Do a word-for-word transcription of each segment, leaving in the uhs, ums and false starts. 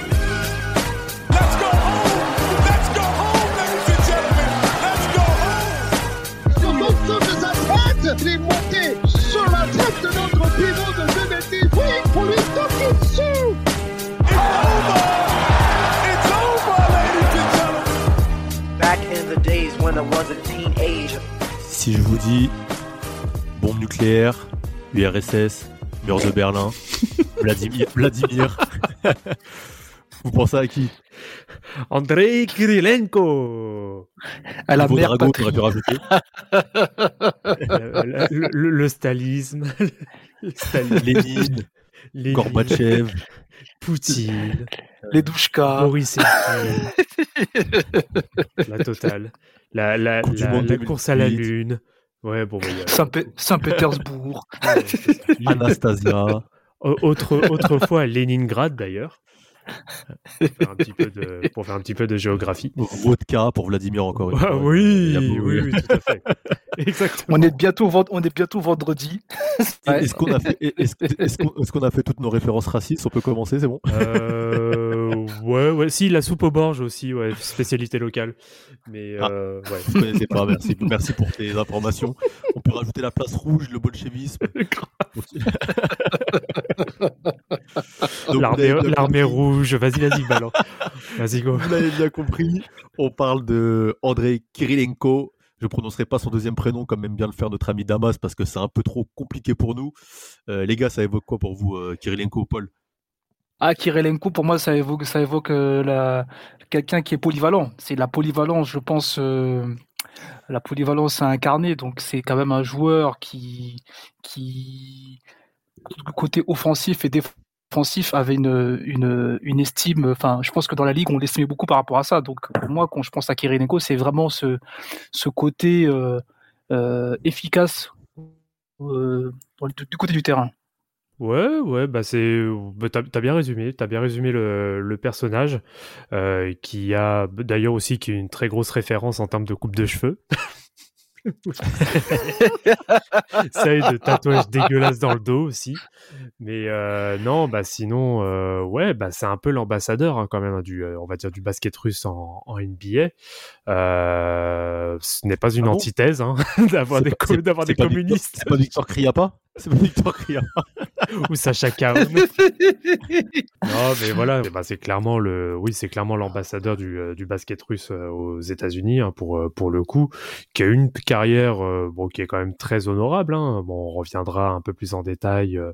Let's go home! Let's go home, ladies and gentlemen! Let's go home! Sur l'ensemble de sa tête, il est monté sur la tête de notre pivot de deux mètres dix. Oui, pour lui stocker dessus! It's over! It's over, ladies and gentlemen! Back in the days when I was a teenager. Si je vous dis bombe nucléaire, U R S S, mur de Berlin, Vladimir, Vladimir. Vous pensez à qui? Andrei Kirilenko. À la mère patrie. le, le, le, le stalisme, le stalisme. Lénine, Lénine, Gorbatchev, Poutine, les douchkas, Boris la totale, la, la, la, la course à la lune. Ouais, bon, ouais, Saint-P- Saint-Pétersbourg, Anastasia. Autre, autrefois Leningrad d'ailleurs. Pour faire, un petit peu de, pour faire un petit peu de géographie. Vodka pour Vladimir encore une fois. Ah, oui, oui, oui, oui, tout à fait. Exactement. On est bientôt, on est bientôt vendredi. Ouais. Est-ce qu'on a fait, est-ce, est-ce qu'on, est-ce qu'on a fait toutes nos références racistes? On peut commencer, c'est bon. Euh, ouais, ouais. Si, la soupe aux borges aussi, ouais, spécialité locale. Mais ah, euh, ouais. Je ne connaissais pas. Merci, merci pour tes informations. On peut rajouter la place rouge, le bolchevisme. Donc, l'armée, l'armée rouge. Vas-y, vas-y, ballon. Vas-y, go. Vous l'avez bien compris, on parle de Andrei Kirilenko. Je ne prononcerai pas son deuxième prénom, comme aime bien le faire notre ami Damas, parce que c'est un peu trop compliqué pour nous. Euh, les gars, ça évoque quoi pour vous, euh, Kirilenko, Paul? Ah, Kirilenko, pour moi, ça évoque, ça évoque euh, la... quelqu'un qui est polyvalent. C'est la polyvalence, je pense. Euh... La polyvalence à incarner. Donc, c'est quand même un joueur qui, qui... côté offensif et défensif, offensif avait une, une, une estime, enfin, je pense que dans la ligue, on l'estimait beaucoup par rapport à ça. Donc, pour moi, quand je pense à Kirilenko, c'est vraiment ce, ce côté euh, euh, efficace euh, du côté du terrain. Ouais, ouais, bah c'est, bah t'as, t'as bien résumé, t'as bien résumé le, le personnage, euh, qui a d'ailleurs aussi qui est une très grosse référence en termes de coupe de cheveux. Ça et de tatouages dégueulasses dans le dos aussi, mais euh, non bah sinon euh, ouais bah c'est un peu l'ambassadeur hein, quand même hein, du euh, on va dire du basket russe en, en N B A. Euh, ce n'est pas une ah bon antithèse hein, d'avoir c'est des pas, co- d'avoir c'est des pas communistes. Victor, c'est pas Viktor Khryapa. C'est pas Viktor Khryapa ou Sacha Kaoun. Non mais voilà, bah, c'est clairement le, oui c'est clairement l'ambassadeur du, du basket russe aux États-Unis hein, pour pour le coup, qui a une carrière euh, bon qui est quand même très honorable. Hein. Bon, on reviendra un peu plus en détail euh,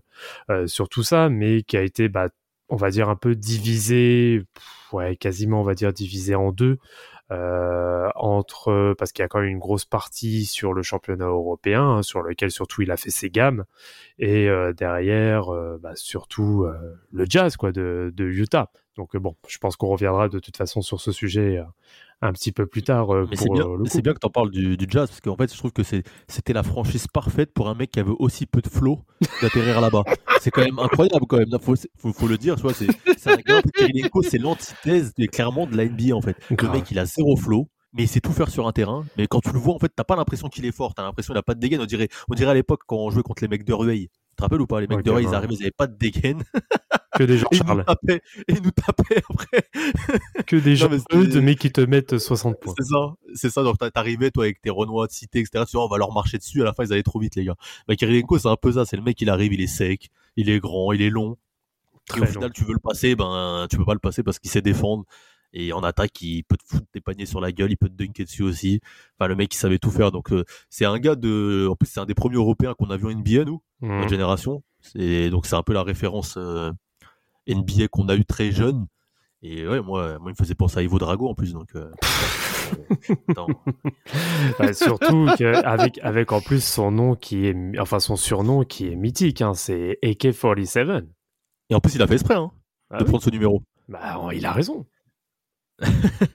euh, sur tout ça, mais qui a été bah on va dire un peu divisé, pff, ouais quasiment on va dire divisé en deux. Euh, entre parce qu'il y a quand même une grosse partie sur le championnat européen hein, sur lequel surtout il a fait ses gammes et euh, derrière euh, bah, surtout euh, le Jazz quoi de, de Utah. Donc euh, bon, je pense qu'on reviendra de toute façon sur ce sujet euh, un petit peu plus tard. Euh, pour, c'est, bien, euh, c'est bien que tu en parles du, du Jazz parce qu'en fait je trouve que c'est, c'était la franchise parfaite pour un mec qui avait aussi peu de flow d'atterrir là-bas. C'est quand même incroyable quand même, faut, faut, faut le dire. Tu vois, c'est, c'est un gars, Kirilenko, c'est l'antithèse de, clairement de la N B A en fait. Le Grave. Mec il a zéro flow, mais il sait tout faire sur un terrain. Mais quand tu le vois en fait, t'as pas l'impression qu'il est fort, t'as l'impression qu'il a pas de dégaine. On dirait, on dirait à l'époque quand on jouait contre les mecs de Rueil. Tu te rappelles ou pas? Les mecs ouais, de Rueil, ils arrivaient, ils avaient pas de dégaine. Que des gens, Charles. Et ils nous tapaient après. Que des gens, mais, mais qui te mettent soixante points. C'est ça, c'est ça. Donc t'arrivais, toi, avec tes Renois de cité, et cetera. Tu vois, on va leur marcher dessus. À la fin, ils allaient trop vite, les gars. Mais Kirilenko, c'est un peu ça. C'est le mec, il arrive, il est sec, il est grand, il est long. Très et au long. Final, tu veux le passer, ben, tu peux pas le passer parce qu'il sait défendre. Et en attaque, il peut te foutre des paniers sur la gueule, il peut te dunker dessus aussi. Enfin, le mec, il savait tout faire. Donc, euh, c'est un gars de. En plus, c'est un des premiers Européens qu'on a vu en N B A, nous, mmh. notre génération. C'est... Donc, c'est un peu la référence euh, N B A qu'on a eu très jeune. Et ouais, moi, moi, il me faisait penser à Ivo Drago en plus. Donc, euh... bah, surtout qu'avec avec en plus son nom qui est. Enfin, son surnom qui est mythique, hein, c'est A K quarante-sept. Et en plus, il a fait exprès hein, ah, de oui. prendre ce numéro. Bah, il a raison.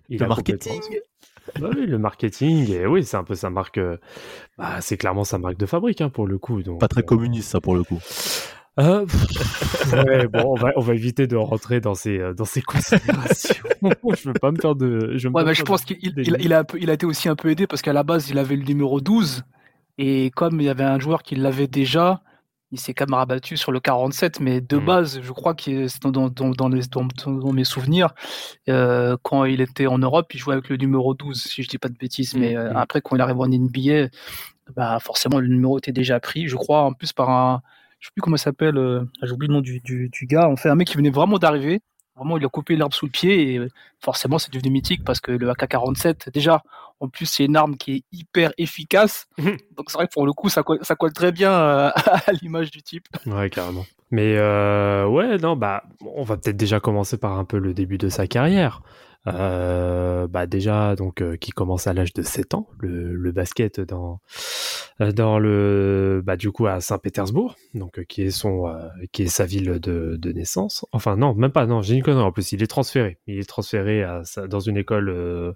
Il le a marketing. Bah oui, le marketing, et oui, c'est un peu sa marque. Bah, c'est clairement sa marque de fabrique, hein, pour le coup. Donc, pas très euh... communiste, ça, pour le coup. Euh... ouais, bon, on va, on va éviter de rentrer dans ces, dans ces considérations. Je veux pas me faire de. Je, ouais, bah, je pense de... qu'il il, il a, il a été aussi un peu aidé parce qu'à la base, il avait le numéro douze. Et comme il y avait un joueur qui l'avait déjà, il s'est quand même rabattu sur le quarante-sept. Mais de mmh. base, je crois que dans, dans, dans, les, dans, dans mes souvenirs, euh, quand il était en Europe, il jouait avec le numéro douze, si je ne dis pas de bêtises. Mmh. Mais euh, mmh. après, quand il arrive en N B A, bah, forcément, le numéro était déjà pris. Je crois, en plus, par un... Je ne sais plus comment il s'appelle, euh, j'ai oublié le nom du, du, du gars. En fait, un mec qui venait vraiment d'arriver. Vraiment, il a coupé l'herbe sous le pied et forcément, c'est devenu mythique parce que le A K quarante-sept, déjà, en plus, c'est une arme qui est hyper efficace. Donc, c'est vrai que pour le coup, ça colle, ça colle très bien à l'image du type. Ouais, carrément. Mais euh, ouais, non, bah, on va peut-être déjà commencer par un peu le début de sa carrière. Euh, bah déjà, donc, euh, qui commence à l'âge de sept ans, le, le basket dans, dans le, bah, du coup, à Saint-Pétersbourg, donc, euh, qui est son, euh, qui est sa ville de, de naissance. Enfin, non, même pas, non, j'ai une connerie en plus. Il est transféré. Il est transféré à, dans une école euh,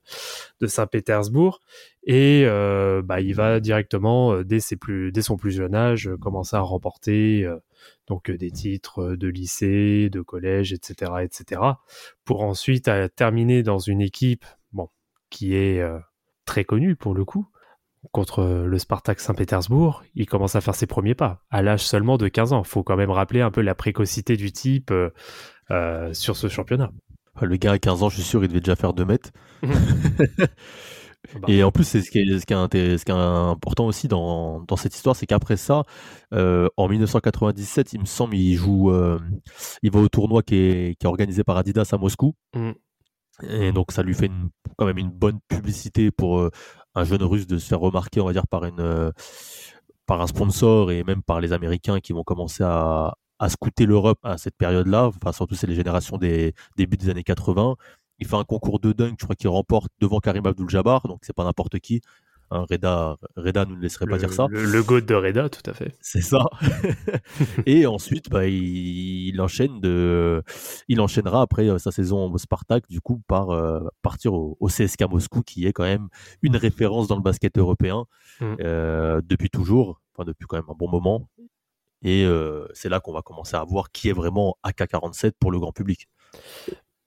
de Saint-Pétersbourg et, euh, bah, il va directement, dès ses plus, dès son plus jeune âge, commencer à remporter, euh, donc des titres de lycée, de collège, et cetera, et cetera, pour ensuite à, terminer dans une équipe, bon, qui est euh, très connue pour le coup, contre le Spartak Saint-Pétersbourg. Il commence à faire ses premiers pas, à l'âge seulement de quinze ans. Il faut quand même rappeler un peu la précocité du type euh, euh, sur ce championnat. Le gars à quinze ans, je suis sûr, il devait déjà faire deux mètres. Et en plus, c'est ce qui est, ce qui est, ce qui est important aussi dans, dans cette histoire, c'est qu'après ça, euh, en dix-neuf cent quatre-vingt-dix-sept, il me semble, il joue, euh, il va au tournoi qui est, qui est organisé par Adidas à Moscou. Mm. Et donc, ça lui fait une, quand même une bonne publicité pour euh, un jeune Russe de se faire remarquer, on va dire, par, une, euh, par un sponsor et même par les Américains qui vont commencer à, à scouter l'Europe à cette période-là. Enfin, surtout, c'est les générations des débuts des années quatre-vingts. Il fait un concours de dingue, je crois qu'il remporte devant Karim Abdul-Jabbar, donc c'est pas n'importe qui. Hein, Reda, Reda nous ne laisserait pas le, dire ça. Le, le goat de Reda, tout à fait. C'est ça. Et ensuite, bah, il, il, enchaîne de, il enchaînera après euh, sa saison au Spartak, du coup, par euh, partir au, au C S K A Moscou, qui est quand même une référence dans le basket européen mmh. euh, depuis toujours, enfin depuis quand même un bon moment. Et euh, c'est là qu'on va commencer à voir qui est vraiment A K quarante-sept pour le grand public.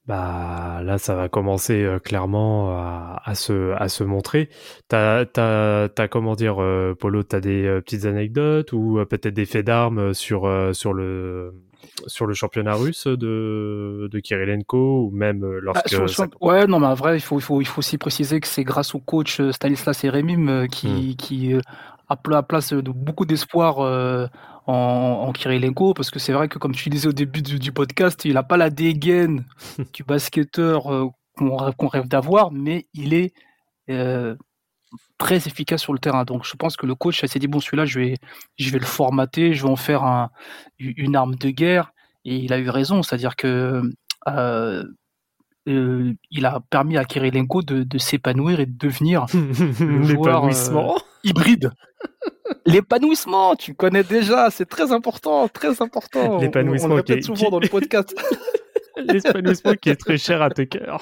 Bah, là, ça va commencer euh, clairement à, à, se, à se montrer. T'as, t'as, t'as comment dire, euh, Polo, t'as des euh, petites anecdotes ou euh, peut-être des faits d'armes sur, euh, sur, le, sur le championnat russe de, de Kirilenko ou même lorsque... Ah, sur, sur, ça... Ouais, non, mais en vrai, il faut, il, faut, il faut aussi préciser que c'est grâce au coach Stanislas Eremim qui, mmh. qui euh, a place de beaucoup d'espoir euh, en, en Kirilenko, parce que c'est vrai que, comme tu disais au début du, du podcast, il n'a pas la dégaine du basketteur euh, qu'on, qu'on rêve d'avoir, mais il est euh, très efficace sur le terrain. Donc je pense que le coach s'est dit, bon, celui-là, je vais, je vais le formater, je vais en faire un, une arme de guerre. Et il a eu raison, c'est-à-dire que euh, euh, il a permis à Kirilenko de, de s'épanouir et de devenir le joueur euh, hybride. L'épanouissement, tu connais déjà, c'est très important, très important. L'épanouissement, on, on le répète qui est, souvent qui... dans le podcast. L'épanouissement qui est très cher à Tucker.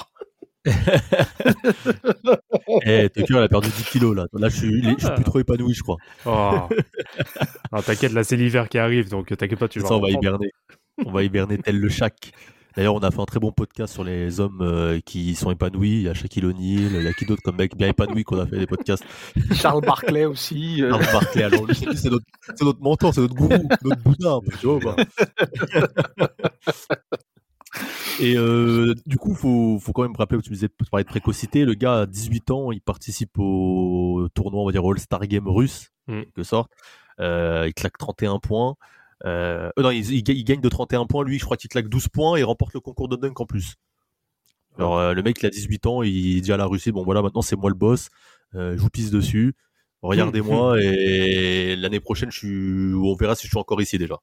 Hey, Tucker, elle a perdu dix kilos là. Là, je suis, je suis plus trop épanoui, je crois. Oh. Non, t'inquiète, là, c'est l'hiver qui arrive, donc t'inquiète pas, tu vas. Ça, on va hiberner. On va hiberner tel le Shaq. D'ailleurs, on a fait un très bon podcast sur les hommes euh, qui sont épanouis. Il y a Shaquille O'Neal, il y a qui d'autre comme mec bien épanoui qu'on a fait des podcasts. Charles Barkley aussi. Euh... Charles Barkley, alors lui, c'est notre, c'est notre mentor, c'est notre gourou, notre Bouddha. Tu vois, bah. Et euh, du coup, il faut, faut quand même rappeler, tu disais, tu parlais de précocité. Le gars, à dix-huit ans, il participe au tournoi, on va dire, All-Star Game russe, en quelque sorte. Euh, il claque trente et un points. Euh, non, il, il, il gagne de trente et un points. Lui, je crois qu'il claque douze points et il remporte le concours de dunk en plus. Alors, euh, le mec, il a dix-huit ans. Il dit à la Russie, bon, voilà, maintenant c'est moi le boss. Euh, je vous pisse dessus. Regardez-moi. Et l'année prochaine, je suis... on verra si je suis encore ici déjà.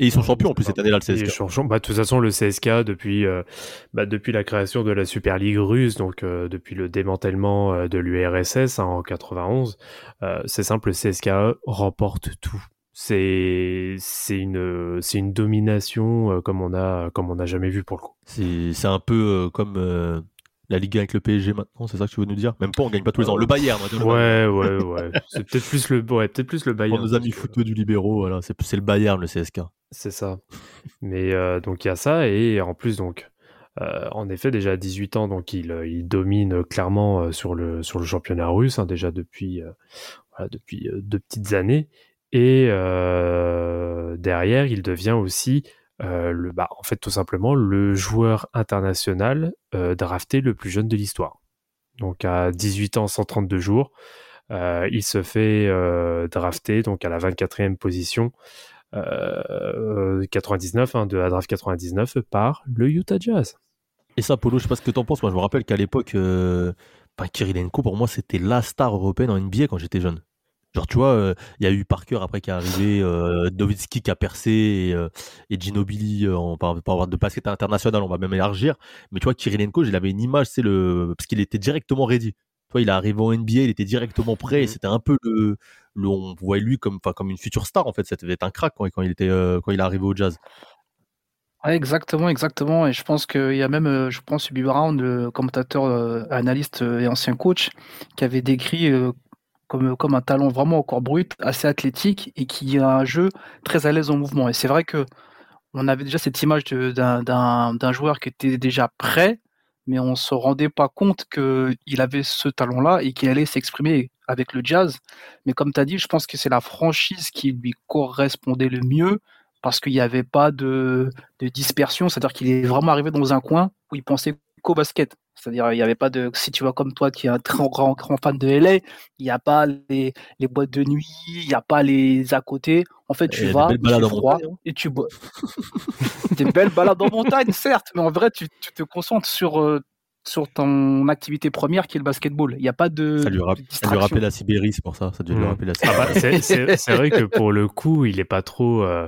Et ils sont champions en plus cette année-là, le C S K A. Bah, de toute façon, le C S K A, depuis, euh, bah, depuis la création de la Super League russe, donc euh, depuis le démantèlement euh, de l'U R S S hein, en quatre-vingt-onze, euh, c'est simple, le C S K A remporte tout. C'est, c'est, une, c'est une domination euh, comme on a, comme on a jamais vu pour le coup. C'est, c'est un peu euh, comme euh, la Ligue avec le P S G maintenant, c'est ça que tu veux nous dire ? Même pas, on gagne pas tous les ans. Le Bayern. Moi, ouais, ouais, ouais. C'est peut-être plus le, ouais, peut-être plus le Bayern. Pour nos amis footeux du libéraux, voilà, c'est, c'est le Bayern, le C S K. C'est ça. Mais euh, donc il y a ça, et en plus donc, euh, en effet, déjà à dix-huit ans, donc il, il domine clairement euh, sur le, sur le championnat russe, hein, déjà depuis, euh, voilà, depuis euh, deux petites années. Et euh, derrière, il devient aussi, euh, le, bah, en fait, tout simplement, le joueur international euh, drafté le plus jeune de l'histoire. Donc, à dix-huit ans, cent trente-deux jours, euh, il se fait euh, drafter donc, à la vingt-quatrième position, euh, quatre-vingt-dix-neuf, hein, de la draft quatre-vingt-dix-neuf, par le Utah Jazz. Et ça, Polo, je ne sais pas ce que tu en penses. Moi, je me rappelle qu'à l'époque, euh, ben, Kirilenko, pour moi, c'était la star européenne en N B A quand j'étais jeune. Genre, tu vois, il euh, y a eu Parker après qui est arrivé, euh, Nowitzki qui a percé, et, euh, et Ginobili, euh, on va avoir de basket international, on va même élargir. Mais tu vois, Kirilenko, il avait une image, c'est le... parce qu'il était directement ready. Tu vois, il est arrivé en N B A, il était directement prêt, et c'était un peu le. le on voyait lui comme, comme une future star, en fait. Ça devait être un crack quand, quand, il, était, euh, quand il est arrivé au Jazz. Ouais, exactement, exactement. Et je pense qu'il y a même, je pense, Hubie Brown, le commentateur, euh, analyste et ancien coach, qui avait décrit. Euh, Comme, comme un talent vraiment encore brut, assez athlétique, et qui a un jeu très à l'aise en mouvement. Et c'est vrai que on avait déjà cette image de, d'un, d'un, d'un joueur qui était déjà prêt, mais on ne se rendait pas compte qu'il avait ce talent-là et qu'il allait s'exprimer avec le Jazz. Mais comme tu as dit, je pense que c'est la franchise qui lui correspondait le mieux, parce qu'il n'y avait pas de, de dispersion, c'est-à-dire qu'il est vraiment arrivé dans un coin où il pensait qu'au basket. C'est-à-dire, il n'y avait pas de. Si tu vois comme toi, qui est un très grand, grand fan de L A, il n'y a pas les, les boîtes de nuit, il n'y a pas les à côté. En fait, tu et vas, il fait froid, et tu bois. Des belles balades en montagne, certes, mais en vrai, tu, tu te concentres sur, euh, sur ton activité première qui est le basketball. Il n'y a pas de. Ça lui, rapp- de lui rappelle la Sibérie, c'est pour ça. Ça lui mmh. rappelle la Sibérie. Ah bah, c'est, c'est, c'est vrai que pour le coup, il n'est pas trop. Euh...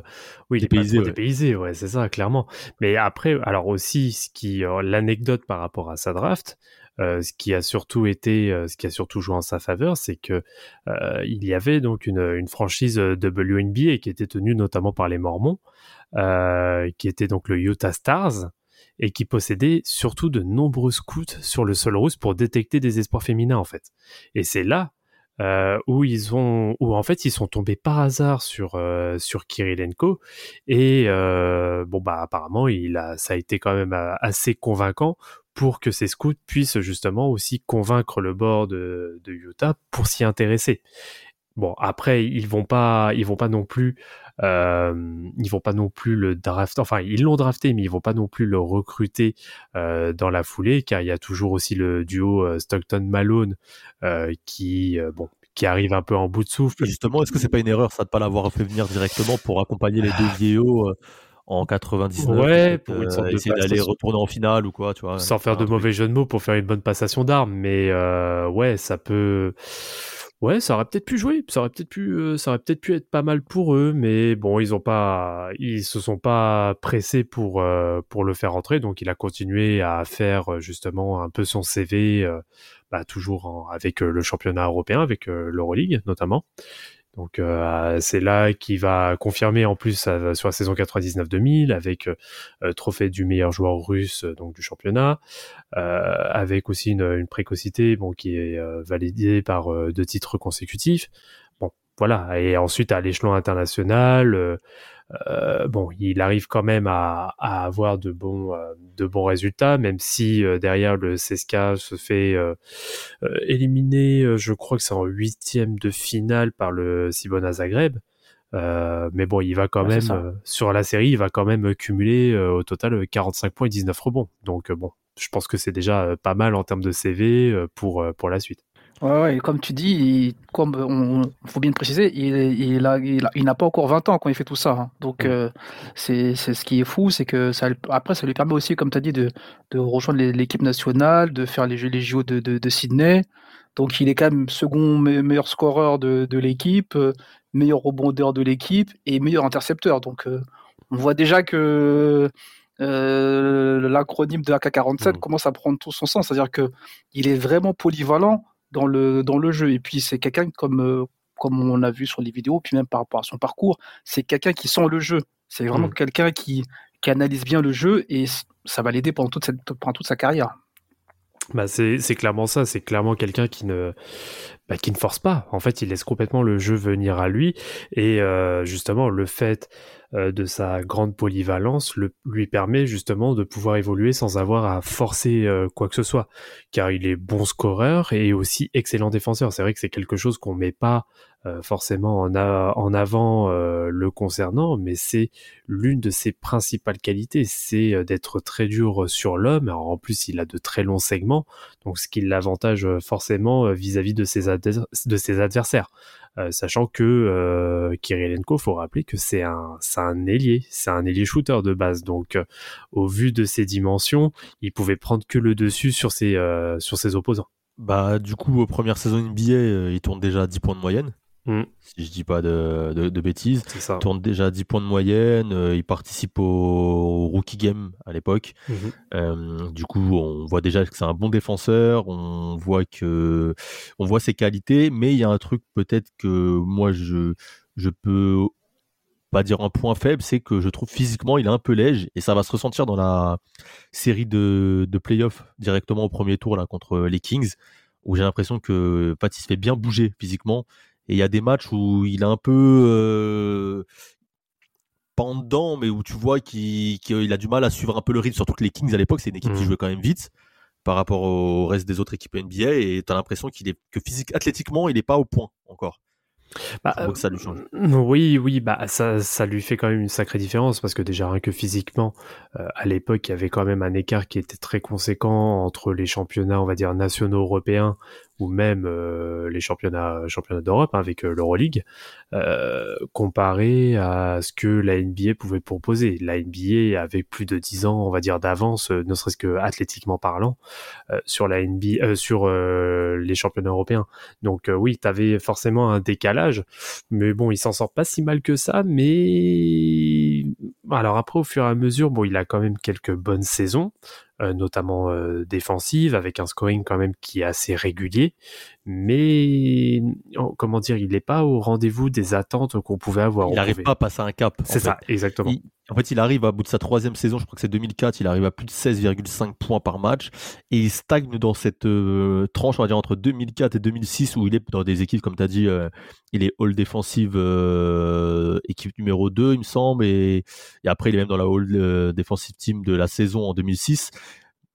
Oui, il est dépaysé, pas trop dépaysé, ouais, c'est ça, clairement. Mais après, alors aussi, ce qui, euh, l'anecdote par rapport à sa draft, euh, ce qui a surtout été, euh, ce qui a surtout joué en sa faveur, c'est que euh, il y avait donc une, une franchise W N B A qui était tenue notamment par les Mormons, euh, qui était donc le Utah Stars, et qui possédait surtout de nombreux scouts sur le sol russe pour détecter des espoirs féminins, en fait. Et c'est là. Euh, où ils ont, où en fait ils sont tombés par hasard sur euh, sur Kirilenko, et euh, bon bah apparemment il a, ça a été quand même assez convaincant pour que ces scouts puissent justement aussi convaincre le board de, de Utah pour s'y intéresser. Bon, après ils vont pas, ils vont pas non plus, euh, ils vont pas non plus le draft. Enfin, ils l'ont drafté, mais ils vont pas non plus le recruter euh, dans la foulée, car il y a toujours aussi le duo euh, Stockton-Malone euh, qui, euh, bon, qui arrive un peu en bout de souffle. Justement, est-ce que c'est pas une erreur ça de pas l'avoir fait venir directement pour accompagner les deux vidéos euh, en quatre-vingt-dix-neuf, ouais, pour une sorte euh, de essayer d'aller retourner en finale ou quoi, tu vois, sans faire de mauvais jeu de mots pour faire une bonne passation d'armes, mais euh, ouais, ça peut. Ouais, ça aurait peut-être pu jouer, ça aurait peut-être pu, euh, ça aurait peut-être pu être pas mal pour eux, mais bon, ils ont pas, ils se sont pas pressés pour euh, pour le faire entrer, donc il a continué à faire justement un peu son C V, euh, bah toujours en, avec euh, le championnat européen, avec euh, l'Euroleague notamment. Donc euh, c'est là qu'il va confirmer en plus euh, sur la saison quatre-vingt-dix-neuf deux mille avec euh, trophée du meilleur joueur russe euh, donc du championnat, euh, avec aussi une, une précocité bon qui est euh, validée par euh, deux titres consécutifs. Bon voilà, et ensuite à l'échelon international, euh, euh, bon il arrive quand même à, à avoir de bons euh, de bons résultats, même si euh, derrière le C S K A se fait euh, euh, éliminer, euh, je crois que c'est en huitième de finale par le Cibona Zagreb, euh, mais bon il va quand ouais, même euh, sur la série il va quand même cumuler euh, au total quarante-cinq points et dix-neuf rebonds, donc euh, bon je pense que c'est déjà euh, pas mal en termes de C V euh, pour euh, pour la suite. Ouais, ouais, et comme tu dis, il, comme on, faut bien le préciser, il, il, a, il, a, il n'a pas encore vingt ans quand il fait tout ça. Hein. Donc, euh, c'est, c'est ce qui est fou, c'est que ça, après, ça lui permet aussi, comme tu as dit, de, de rejoindre l'équipe nationale, de faire les Jeux, les J O de, de, de Sydney. Donc, il est quand même second meilleur scoreur de, de l'équipe, meilleur rebondeur de l'équipe et meilleur intercepteur. Donc, euh, on voit déjà que... Euh, l'acronyme de A K quarante-sept mmh. commence à prendre tout son sens, c'est-à-dire que il est vraiment polyvalent dans le dans le jeu, et puis c'est quelqu'un comme euh, comme on a vu sur les vidéos, puis même par rapport à son parcours, c'est quelqu'un qui sent le jeu. C'est vraiment mmh. quelqu'un qui, qui analyse bien le jeu, et ça va l'aider pendant toute, cette, pendant toute sa carrière. Bah c'est, c'est clairement ça, c'est clairement quelqu'un qui ne, bah qui ne force pas. En fait, il laisse complètement le jeu venir à lui. Et euh, justement, le fait euh, de sa grande polyvalence le, lui permet justement de pouvoir évoluer sans avoir à forcer euh, quoi que ce soit. Car il est bon scoreur et aussi excellent défenseur. C'est vrai que c'est quelque chose qu'on met pas euh, forcément en, a, en avant euh, le concernant, mais c'est l'une de ses principales qualités. C'est euh, d'être très dur sur l'homme. Alors, en plus, il a de très longs segments, donc ce qui l'avantage euh, forcément euh, vis-à-vis de ses adversaires. de ses adversaires, euh, sachant que euh, Kirilenko, faut rappeler que c'est un, c'est un ailier, c'est un ailier shooter de base, donc euh, au vu de ses dimensions, il pouvait prendre que le dessus sur ses, euh, sur ses opposants. Bah du coup, première saison N B A, euh, il tourne déjà à dix points de moyenne, mmh. si je dis pas de, de, de bêtises, il tourne déjà à dix points de moyenne, euh, il participe au, au Rookie Game à l'époque, mmh. euh, du coup on voit déjà que c'est un bon défenseur, on voit, que, on voit ses qualités, mais il y a un truc peut-être que moi je, je peux pas dire un point faible, c'est que je trouve physiquement il est un peu léger, et ça va se ressentir dans la série de, de playoffs directement au premier tour là, contre les Kings, où j'ai l'impression que Pat se fait bien bouger physiquement. Et il y a des matchs où il est un peu euh, pendant, mais où tu vois qu'il, qu'il a du mal à suivre un peu le rythme, surtout que les Kings à l'époque, c'est une équipe mmh. qui jouait quand même vite par rapport au reste des autres équipes N B A, et tu as l'impression qu'il est, que physique, athlétiquement, il n'est pas au point encore. Bah, je vois que ça lui change. Euh, oui, oui, bah ça, ça lui fait quand même une sacrée différence, parce que déjà rien que physiquement, euh, à l'époque, il y avait quand même un écart qui était très conséquent entre les championnats, on va dire nationaux européens, ou même euh, les championnats, championnats d'Europe hein, avec euh, l'Euroleague, euh, comparé à ce que la N B A pouvait proposer. La N B A avait plus de dix ans, on va dire, d'avance, euh, ne serait-ce que athlétiquement parlant, euh, sur la N B A, euh, sur euh, les championnats européens. Donc euh, oui, t'avais forcément un décalage, mais bon, il s'en sort pas si mal que ça. Mais alors après, au fur et à mesure, bon, il a quand même quelques bonnes saisons. Euh, notamment euh, défensive, avec un scoring quand même qui est assez régulier, mais oh, comment dire, il n'est pas au rendez-vous des attentes qu'on pouvait avoir. Il n'arrive pas à passer un cap. C'est ça, fait. Exactement. Il, en fait, il arrive à bout de sa troisième saison, je crois que c'est deux mille quatre, il arrive à plus de seize virgule cinq points par match, et il stagne dans cette euh, tranche, on va dire, entre deux mille quatre et deux mille six, où il est dans des équipes, comme tu as dit, euh, il est All Défensive, euh, équipe numéro deux, il me semble, et, et après, il est même dans la All euh, Defensive Team de la saison en deux mille six.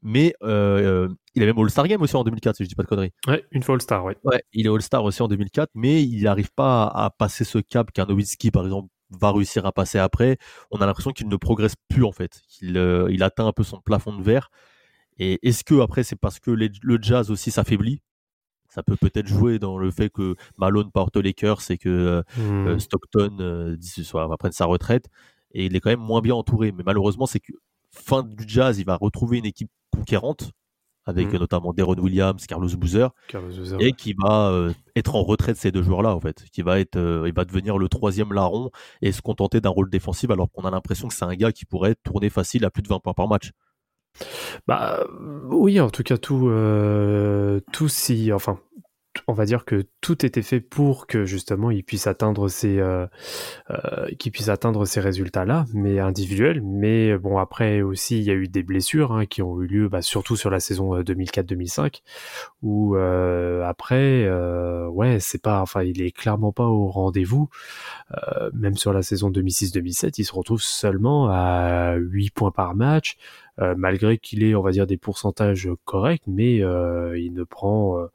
Mais euh, il a même All-Star Game aussi en deux mille quatre, si je dis pas de conneries. Ouais, une fois All-Star, ouais. ouais. Il est All-Star aussi en deux mille quatre, mais il n'arrive pas à, à passer ce cap qu'un Nowitzki, par exemple, va réussir à passer après. On a l'impression qu'il ne progresse plus, en fait. Il, euh, il atteint un peu son plafond de verre. Et est-ce que, après, c'est parce que les, le Jazz aussi s'affaiblit? Ça peut peut-être jouer dans le fait que Malone parte aux Lakers et que mmh. euh, Stockton euh, soit, prenne sa retraite. Et il est quand même moins bien entouré. Mais malheureusement, c'est que fin du Jazz, il va retrouver une équipe conquérante, avec mmh. notamment Deron Williams, Carlos Boozer, Carlos Boozer et ouais. qui va euh, être en retraite, ces deux joueurs-là, en fait. Qui va être, euh, il va devenir le troisième larron et se contenter d'un rôle défensif, alors qu'on a l'impression que c'est un gars qui pourrait tourner facile à plus de vingt points par match. Bah oui, en tout cas, tout, euh, tout si... Enfin, on va dire que tout était fait pour que justement il puisse atteindre ces euh, euh, qu'il puisse atteindre ces résultats-là, mais individuels. Mais bon, après aussi il y a eu des blessures hein, qui ont eu lieu, bah, surtout sur la saison deux mille quatre deux mille cinq, où euh, après euh, ouais c'est pas, enfin il est clairement pas au rendez-vous. Euh, même sur la saison deux mille six deux mille sept, il se retrouve seulement à huit points par match, euh, malgré qu'il ait, on va dire, des pourcentages corrects, mais euh, il ne prend euh,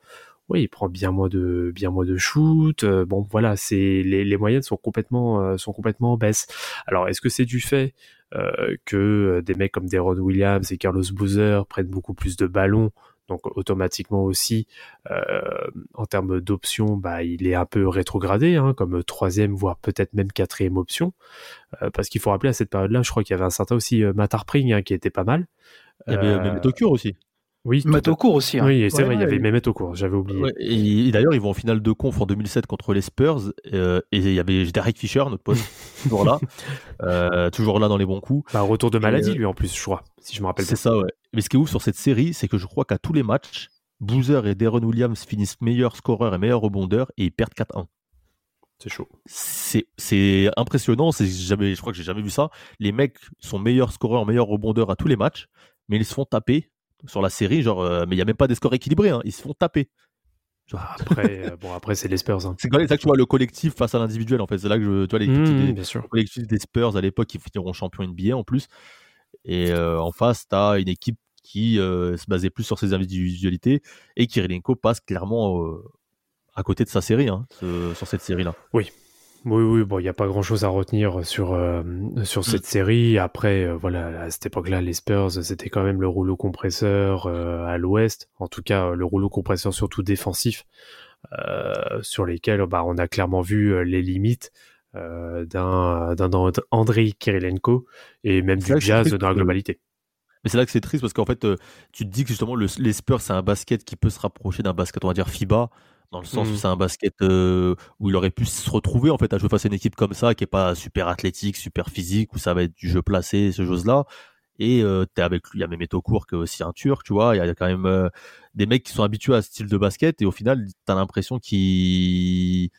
Oui, il prend bien moins de bien moins de shoot. Euh, bon, voilà, c'est les les moyennes sont complètement euh, sont complètement en baisse. Alors, est-ce que c'est du fait euh, que des mecs comme Deron Williams et Carlos Boozer prennent beaucoup plus de ballons, donc automatiquement aussi euh, en termes d'options, bah il est un peu rétrogradé, hein, comme troisième voire peut-être même quatrième option, euh, parce qu'il faut rappeler à cette période-là, je crois qu'il y avait un certain aussi euh, Matt Harpring hein, qui était pas mal. Il y avait euh, même Tokyo aussi. Oui, Mehmet Okur aussi. Hein. Oui, c'est ouais, vrai, il ouais, y avait Mehmet Okur, j'avais oublié. Ouais, et, et d'ailleurs, ils vont en finale de conf en deux mille sept contre les Spurs, euh, et il y avait Derek Fisher, notre pote, toujours là, euh, toujours là dans les bons coups. Un bah, retour de maladie, et, lui, en plus, je crois, si je me rappelle bien. C'est ça, ouais. Mais ce qui est ouf sur cette série, c'est que je crois qu'à tous les matchs, Boozer et Deron Williams finissent meilleurs scoreurs et meilleurs rebondeurs, et ils perdent quatre un. C'est chaud. C'est, c'est impressionnant. C'est jamais, je crois que j'ai jamais vu ça. Les mecs sont meilleurs scoreurs, meilleurs rebondeurs à tous les matchs, mais ils se font taper sur la série. Genre, euh, mais il n'y a même pas des scores équilibrés. Hein, ils se font taper. Genre... Après, euh, bon, après, c'est les Spurs. Hein. C'est quand même ça que tu vois le collectif face à l'individuel. En fait, c'est là que je, tu vois les mmh, des, bien sûr. Le collectif des Spurs à l'époque qui finiront champion N B A en plus. Et euh, en face, tu as une équipe qui euh, se basait plus sur ses individualités et Kirilenko passe clairement. Euh, à côté de sa série, hein, ce, sur cette série-là. Oui, oui, oui. Bon, il n'y a pas grand-chose à retenir sur, euh, sur cette oui. série. Après, euh, voilà, à cette époque-là, les Spurs, c'était quand même le rouleau compresseur euh, à l'Ouest. En tout cas, le rouleau compresseur surtout défensif, euh, sur lesquels bah, on a clairement vu les limites euh, d'un, d'un, d'un Andrei Kirilenko et même c'est du Jazz dans la globalité. Mais c'est là que c'est triste parce qu'en fait, euh, tu te dis que justement, le, les Spurs, c'est un basket qui peut se rapprocher d'un basket, on va dire FIBA, dans le sens mmh. où c'est un basket euh, où il aurait pu se retrouver en fait à jouer face à une équipe comme ça qui est pas super athlétique, super physique, où ça va être du jeu placé, ce chose-là. Et euh, t'es avec lui, il y a même Eto'Court qui est aussi un Turc, tu vois. Il y, y a quand même euh, des mecs qui sont habitués à ce style de basket et au final t'as l'impression qu'ils,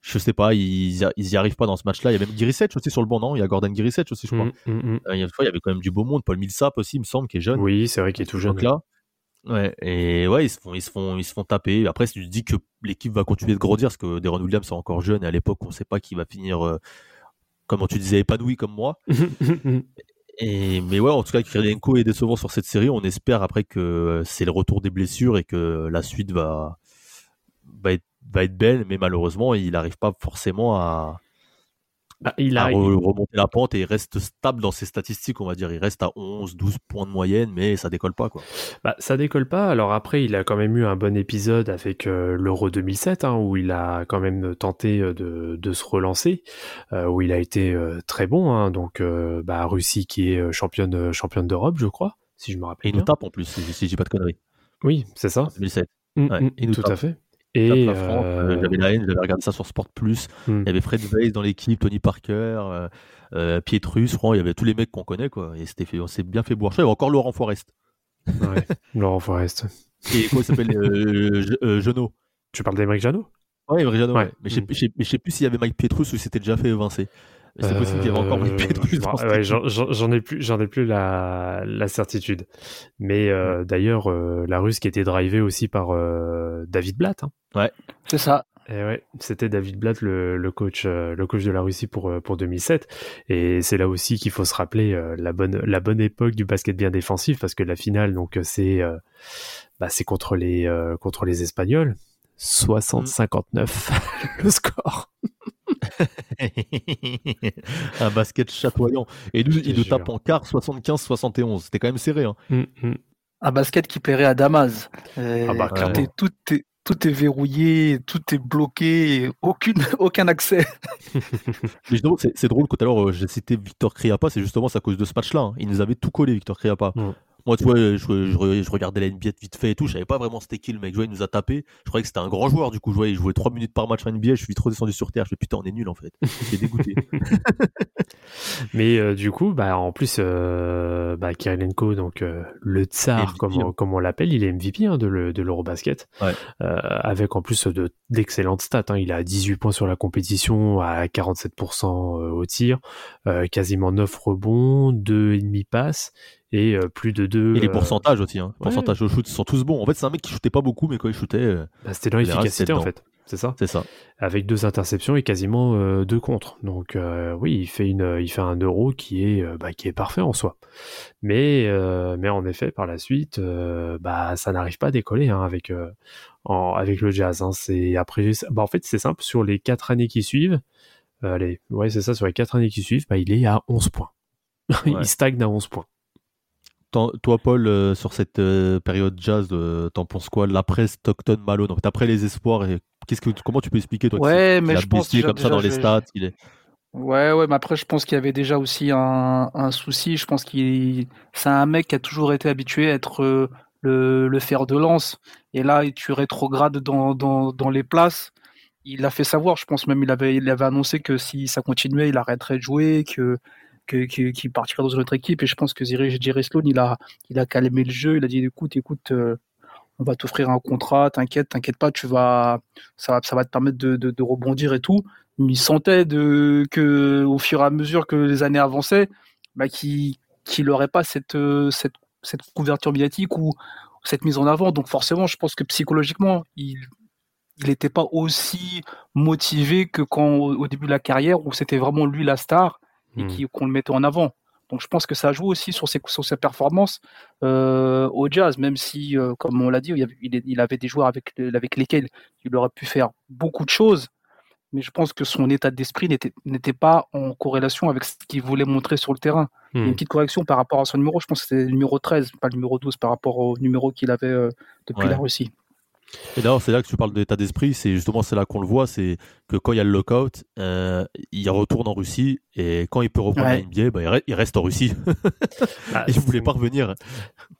je sais pas, ils, ils y arrivent pas dans ce match-là. Il y a même Giriček aussi sur le banc, non ? Il y a Gordan Giriček aussi, je crois. Il mmh, mmh. euh, y avait quand même du beau monde, Paul Millsap aussi, il me semble, qui est jeune. Oui, c'est vrai qu'il est tout jeune. Donc là. Ouais, et ouais, ils se font, ils se font, ils se font taper. Après, si tu te dis que l'équipe va continuer de grandir, parce que Deron Williams est encore jeune et à l'époque, on ne sait pas qui va finir, euh, comment tu disais, épanoui comme moi. et, mais ouais, en tout cas, Kirilenko est décevant sur cette série. On espère après que c'est le retour des blessures et que la suite va, va, être, va être belle, mais malheureusement, il n'arrive pas forcément à, bah, il a... à re- remonter la pente et il reste stable dans ses statistiques, on va dire. Il reste à onze douze points de moyenne, mais ça décolle pas, quoi. Bah, ça décolle pas. Alors après, il a quand même eu un bon épisode avec euh, l'Euro deux mille sept, hein, où il a quand même tenté de, de se relancer, euh, où il a été euh, très bon. Hein, donc, euh, bah, Russie qui est championne, championne d'Europe, je crois, si je me rappelle. Et il nous tape en plus, si, si je dis pas de conneries. Oui, c'est ça. deux mille sept. Mmh, ouais, mmh, tout tape. À fait. Et la France, euh... j'avais la haine, j'avais regardé ça sur Sport Plus. Mm. Il y avait Fred Weiss dans l'équipe, Tony Parker, euh, Pietrus, Franck, il y avait tous les mecs qu'on connaît, quoi. Et c'était fait, on s'est bien fait boire. Il y avait encore Laurent Forest. Ouais, Laurent Forest. Et quoi il s'appelle euh, je, euh, Jeannot. Tu parles d'Aymeric Jeannot ? Oui, Aymeric Jeannot. Ouais. Ouais. Mais je ne sais plus s'il y avait Mike Pietrus ou il s'était déjà fait évincer. C'est euh, possible qu'il y avait encore Mike Pietrus. Euh, ouais, j'en, j'en ai plus, j'en ai plus la, la certitude. Mais euh, d'ailleurs, euh, la Russe qui était drivée aussi par euh, David Blatt. Hein. Ouais, c'est ça. Et ouais, c'était David Blatt, le, le coach, le coach de la Russie pour pour deux mille sept. Et c'est là aussi qu'il faut se rappeler euh, la bonne la bonne époque du basket bien défensif, parce que la finale, donc c'est euh, bah c'est contre les euh, contre les Espagnols. soixante cinquante-neuf, le score. Un basket chatoyant. Et nous, il nous tape en quart soixante-quinze soixante et onze. C'était quand même serré. Hein. Mm-hmm. Un basket qui plairait à Damas. Euh, ah bah, tout, est, tout, est, tout est verrouillé, tout est bloqué, aucune, aucun accès. Mais c'est, c'est drôle que tout à l'heure, j'ai cité Viktor Khryapa, c'est justement à cause de ce match-là. Hein. Il nous avait tout collé, Viktor Khryapa. Mm. Moi, tu vois, je, je, je regardais la N B A vite fait et tout. Je savais pas vraiment c'était qui le mec. Je vois, il nous a tapé. Je croyais que c'était un grand joueur. Du coup, je vois, il jouait trois minutes par match en N B A. Je suis trop descendu sur terre. Je me suis dit, putain, on est nul en fait. J'étais dégoûté. Mais euh, du coup, bah, en plus, euh, bah, Kirilenko, donc euh, le tsar, comme on, comme on l'appelle, il est M V P hein, de, le, de l'Eurobasket. Ouais. Euh, avec en plus de, d'excellentes stats. Hein. Il a dix-huit points sur la compétition, à quarante-sept pour cent au tir, euh, quasiment neuf rebonds, deux virgule cinq passes. Et euh, plus de deux. Et les pourcentages euh... aussi. Hein. Les ouais. pourcentages au shoot sont tous bons. En fait, c'est un mec qui shootait pas beaucoup, mais quand il shootait. Euh... Bah, c'était dans l'efficacité, en fait. C'est ça ? C'est ça. Avec deux interceptions et quasiment euh, deux contres. Donc, euh, oui, il fait, une, il fait un euro qui est, euh, bah, qui est parfait en soi. Mais, euh, mais en effet, par la suite, euh, bah, ça n'arrive pas à décoller hein, avec, euh, en, avec le Jazz. Hein. C'est, après, bah, en fait, c'est simple. Sur les quatre années qui suivent, euh, allez, ouais, c'est ça. Sur les quatre années qui suivent, bah, il est à onze points. Ouais. Il stagne à onze points. T'en, toi, Paul, euh, sur cette euh, période Jazz, euh, t'en penses quoi ? L'après Stockton Malone, en fait, après les espoirs, et qu'est-ce que comment tu peux expliquer toi ouais, mais je pense déjà, comme déjà, ça dans les stats. Il est... Ouais, ouais, mais après je pense qu'il y avait déjà aussi un, un souci. Je pense qu'il c'est un mec qui a toujours été habitué à être euh, le, le fer de lance, et là tu rétrogrades dans, dans, dans les places. Il l'a fait savoir, je pense même il avait il avait annoncé que si ça continuait, il arrêterait de jouer, que Qui, qui, qui partirait dans une autre équipe, et je pense que Jerry Sloan il a, il a calmé le jeu, il a dit écoute, écoute, euh, on va t'offrir un contrat, t'inquiète, t'inquiète pas, tu vas, ça, ça va te permettre de, de, de rebondir et tout, il sentait de, que, au fur et à mesure que les années avançaient, bah, qu'il n'aurait pas cette, cette, cette couverture médiatique ou cette mise en avant. Donc forcément, je pense que psychologiquement, il n'était pas aussi motivé que quand, au début de la carrière, où c'était vraiment lui la star et mmh. qui, qu'on le mettait en avant. Donc je pense que ça joue aussi sur ses, sur ses performances euh, au Jazz, même si, euh, comme on l'a dit, il avait, il avait des joueurs avec, avec lesquels il aurait pu faire beaucoup de choses, mais je pense que son état d'esprit n'était, n'était pas en corrélation avec ce qu'il voulait montrer sur le terrain. Mmh. Une petite correction par rapport à son numéro, je pense que c'était le numéro treize, pas le numéro douze, par rapport au numéro qu'il avait euh, depuis ouais. la Russie. Et d'ailleurs, c'est là que tu parles d'état d'esprit, c'est justement c'est là qu'on le voit, c'est que quand il y a le lockout, euh, il retourne en Russie et quand il peut reprendre ouais. la N B A, bah, il, re- il reste en Russie. Bah, il ne voulait pas revenir.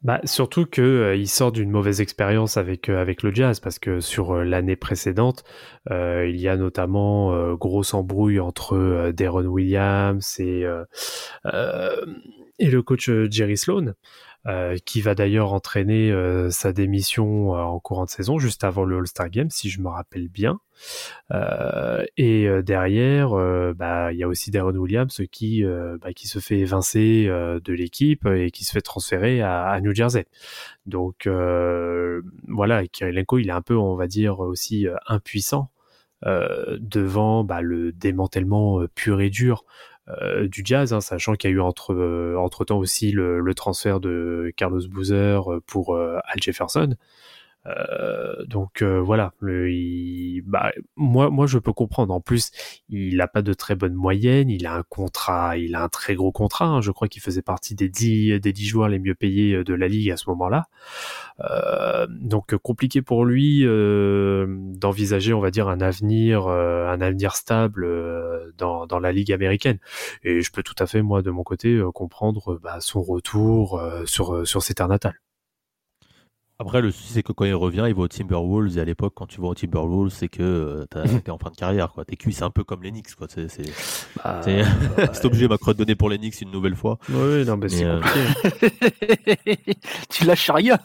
Bah, surtout qu'il euh, sort d'une mauvaise expérience avec, euh, avec le Jazz, parce que sur euh, l'année précédente, euh, il y a notamment euh, grosse embrouille entre euh, Deron Williams et, euh, euh, et le coach euh, Jerry Sloan. Euh, qui va d'ailleurs entraîner euh, sa démission euh, en courant de saison, juste avant le All-Star Game, si je me rappelle bien. Euh, et euh, derrière, euh, bah, y a aussi Deron Williams qui, euh, bah, qui se fait évincer euh, de l'équipe et qui se fait transférer à, à New Jersey. Donc euh, voilà, Kirilenko, il est un peu, on va dire, aussi euh, impuissant euh, devant bah, le démantèlement euh, pur et dur Euh, du Jazz, hein, sachant qu'il y a eu entre, euh, entre-temps aussi le, le transfert de Carlos Boozer pour euh, Al Jefferson. Euh, donc euh, voilà, le, il, bah, moi, moi je peux comprendre. En plus, il n'a pas de très bonne moyenne, il a un contrat, il a un très gros contrat. Hein, je crois qu'il faisait partie des dix, des dix joueurs les mieux payés de la ligue à ce moment-là. Euh, donc compliqué pour lui euh, d'envisager, on va dire, un avenir, euh, un avenir stable euh, dans, dans la ligue américaine. Et je peux tout à fait, moi, de mon côté, euh, comprendre bah, son retour euh, sur, sur ses terres natales. Après, le souci, c'est que quand il revient, il va aux Timberwolves. Et à l'époque, quand tu vas aux Timberwolves, c'est que euh, t'es en fin de carrière. Quoi. T'es cuit, c'est un peu comme les Knicks. Quoi. C'est, c'est, bah, c'est... Bah, c'est obligé, Macron, de donner pour les Knicks une nouvelle fois. Oui, non, mais, mais c'est euh... compliqué. Tu lâches rien.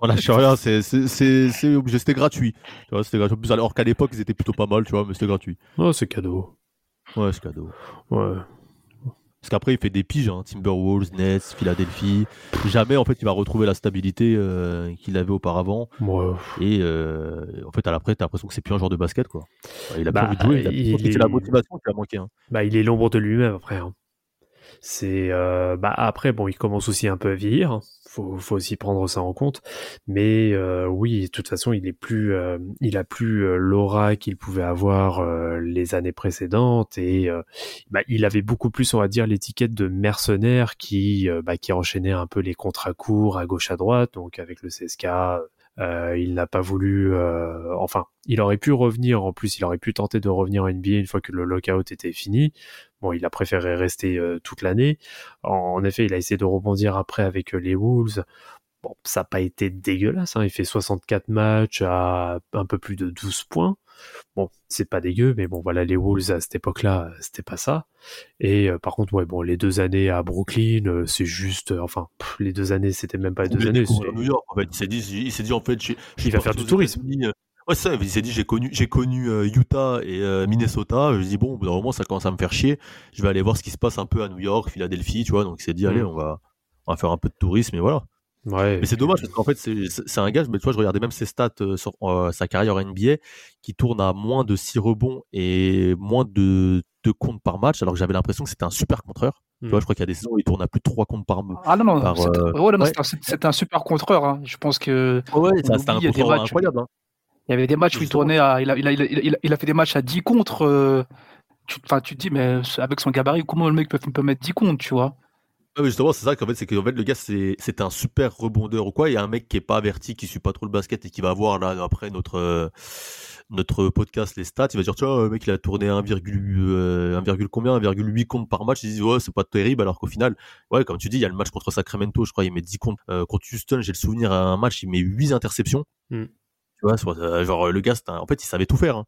On lâche rien, c'est, c'est, c'est, c'est obligé. C'était gratuit. Tu vois, c'était gratuit. En plus, alors qu'à l'époque, ils étaient plutôt pas mal, tu vois, mais c'était gratuit. Oh, c'est cadeau. Ouais, c'est cadeau. Ouais. Parce qu'après, il fait des piges, hein. Timberwolves, Nets, Philadelphie. Jamais, en fait, il va retrouver la stabilité euh, qu'il avait auparavant. Ouais. Et euh, en fait, à l'après, t'as l'impression que c'est plus un joueur de basket, quoi. Il a bah, plus envie de jouer. Il a il plus... est... C'est la motivation qui a manqué. Hein. Bah, il est l'ombre de lui-même, après. Hein. C'est euh, bah après bon il commence aussi un peu à vieillir, hein. faut faut aussi prendre ça en compte, mais euh, oui, de toute façon il est plus euh, il a plus euh, l'aura qu'il pouvait avoir euh, les années précédentes et euh, bah il avait beaucoup plus, on va dire, l'étiquette de mercenaire qui euh, bah qui enchaînait un peu les contrats courts à gauche à droite, donc avec le C S K A. Euh, il n'a pas voulu, euh, enfin, il aurait pu revenir, en plus, il aurait pu tenter de revenir en N B A une fois que le lockout était fini. Bon, il a préféré rester euh, toute l'année. En, en effet, il a essayé de rebondir après avec euh, les Wolves. Bon, ça n'a pas été dégueulasse, hein. Il fait soixante-quatre matchs à un peu plus de douze points. Bon, c'est pas dégueu, mais bon, voilà, les Wolves à cette époque-là, c'était pas ça. Et euh, par contre, ouais, bon, les deux années à Brooklyn, euh, c'est juste, euh, enfin, pff, les deux années, c'était même pas les deux mais années. Coup, c'est... New York, en fait, il s'est dit, il s'est dit en fait, je, je il va faire du tourisme. États-Unis. Ouais, ça, il s'est dit, j'ai connu, j'ai connu euh, Utah et euh, Minnesota. Je me dis bon, au bout d'un moment, ça commence à me faire chier. Je vais aller voir ce qui se passe un peu à New York, Philadelphie, tu vois. Donc, il s'est dit, allez, on va, on va faire un peu de tourisme, et voilà. Ouais. Mais c'est dommage parce qu'en fait c'est, c'est un gars, mais tu vois, je regardais même ses stats euh, sur euh, sa carrière en N B A qui tourne à moins de six rebonds et moins de deux comptes par match, alors que j'avais l'impression que c'était un super contreur. Mm. Tu vois, je crois qu'il y a des saisons où il tourne à plus de trois comptes par match. Ah non, non, par, c'est, euh... ouais, non ouais. c'est, c'est un super contreur. Hein. Je pense que oh ouais, ça, c'était un contreur matchs, incroyable. Hein. Il y avait des matchs où il tournait à, il a, il a, il a, il a, il a fait des matchs à dix contre. Euh, tu, tu te dis, mais avec son gabarit, comment le mec peut, peut mettre dix contre, tu vois? Justement, c'est ça qu'en fait, c'est que en fait, le gars, c'est, c'est un super rebondeur ou quoi. Il y a un mec qui n'est pas averti, qui ne suit pas trop le basket et qui va voir là, après notre, euh, notre podcast, les stats. Il va dire, tu vois, le mec, il a tourné un virgule huit comptes par match. Il dit, ouais, c'est pas terrible. Alors qu'au final, ouais, comme tu dis, il y a le match contre Sacramento, je crois, il met dix comptes. Euh, contre Houston, j'ai le souvenir à un match, il met huit interceptions. Mm. Tu vois, soit, euh, genre, le gars, un... en fait, il savait tout faire. Hein.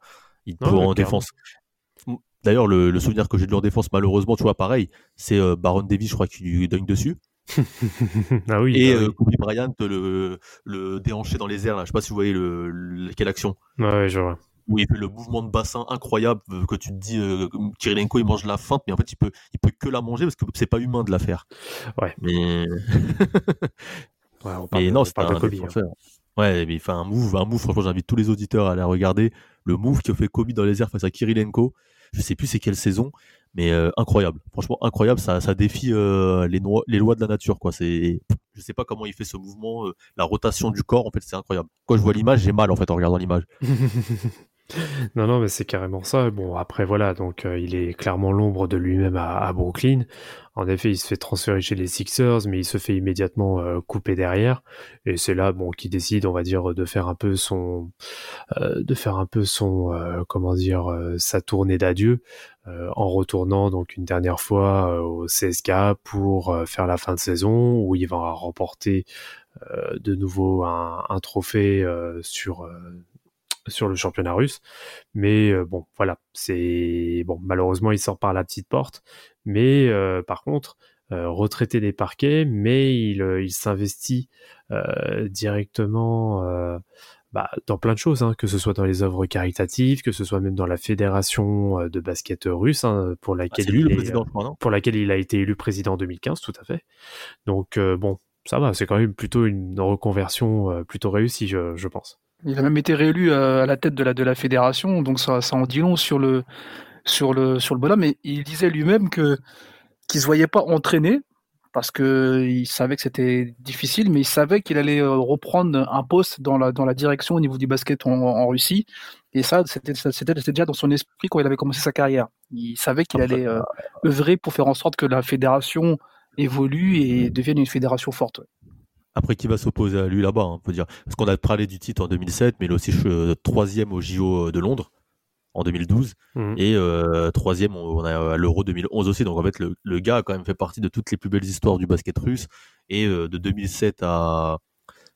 Il peut en défense. Clairement. D'ailleurs, le, le souvenir que j'ai de lui en défense, malheureusement, tu vois, pareil, c'est euh, Baron Davis, je crois, qui lui donne dessus. Ah oui. Et ah oui. Euh, Kobe Bryant, le, le déhanché dans les airs, là. Je sais pas si vous voyez le, le, quelle action. Ah ouais, je vois. où il fait le mouvement de bassin incroyable que tu te dis euh, Kirilenko il mange la feinte, mais en fait il peut il peut que la manger parce que c'est pas humain de la faire. Ouais. Mais ouais, on parle, et non, on parle un, de Kobe. Hein. Ouais, mais il fait un move, un move. Franchement, j'invite tous les auditeurs à aller regarder le move que fait Kobe dans les airs face à Kirilenko. Je sais plus c'est quelle saison, mais euh, incroyable. Franchement, incroyable. Ça, ça défie euh, les, no- les lois de la nature, quoi. C'est, je sais pas comment il fait ce mouvement, euh, la rotation du corps. En fait, c'est incroyable. Quand je vois l'image, j'ai mal en fait en regardant l'image. Non, non, mais c'est carrément ça. Bon, après, voilà, donc euh, il est clairement l'ombre de lui-même à, à Brooklyn. En effet, il se fait transférer chez les Sixers, mais il se fait immédiatement euh, couper derrière. Et c'est là, bon, qu'il décide, on va dire, de faire un peu son, euh, de faire un peu son, euh, comment dire, euh, sa tournée d'adieu euh, en retournant donc une dernière fois euh, au C S K A pour euh, faire la fin de saison où il va remporter euh, de nouveau un, un trophée euh, sur. Euh, sur le championnat russe, mais euh, bon voilà, c'est bon, malheureusement il sort par la petite porte, mais euh, par contre euh, retraité des parquets, mais il, euh, il s'investit euh, directement euh, bah, dans plein de choses, hein, que ce soit dans les œuvres caritatives, que ce soit même dans la fédération euh, de basket russe, hein, pour laquelle ah, il lui, est, euh, pour laquelle il a été élu président en deux mille quinze, tout à fait. Donc euh, bon, ça va, c'est quand même plutôt une reconversion euh, plutôt réussie, je, je pense. Il a même été réélu à la tête de la, de la fédération, donc ça, ça en dit long sur le, sur le, sur le bonhomme. Et il disait lui-même que, qu'il ne se voyait pas entraîner, parce qu'il savait que c'était difficile, mais il savait qu'il allait reprendre un poste dans la, dans la direction au niveau du basket en, en Russie. Et ça, c'était, c'était, c'était déjà dans son esprit quand il avait commencé sa carrière. Il savait qu'il allait euh, œuvrer pour faire en sorte que la fédération évolue et devienne une fédération forte. Après, qui va s'opposer à lui là-bas, hein, on peut dire. Parce qu'on a parlé du titre en deux mille sept, mais il est aussi troisième au J O de Londres en deux mille douze, mmh. et troisième euh, à l'Euro deux mille onze aussi. Donc en fait, le, le gars a quand même fait partie de toutes les plus belles histoires du basket russe. Et euh, de deux mille sept à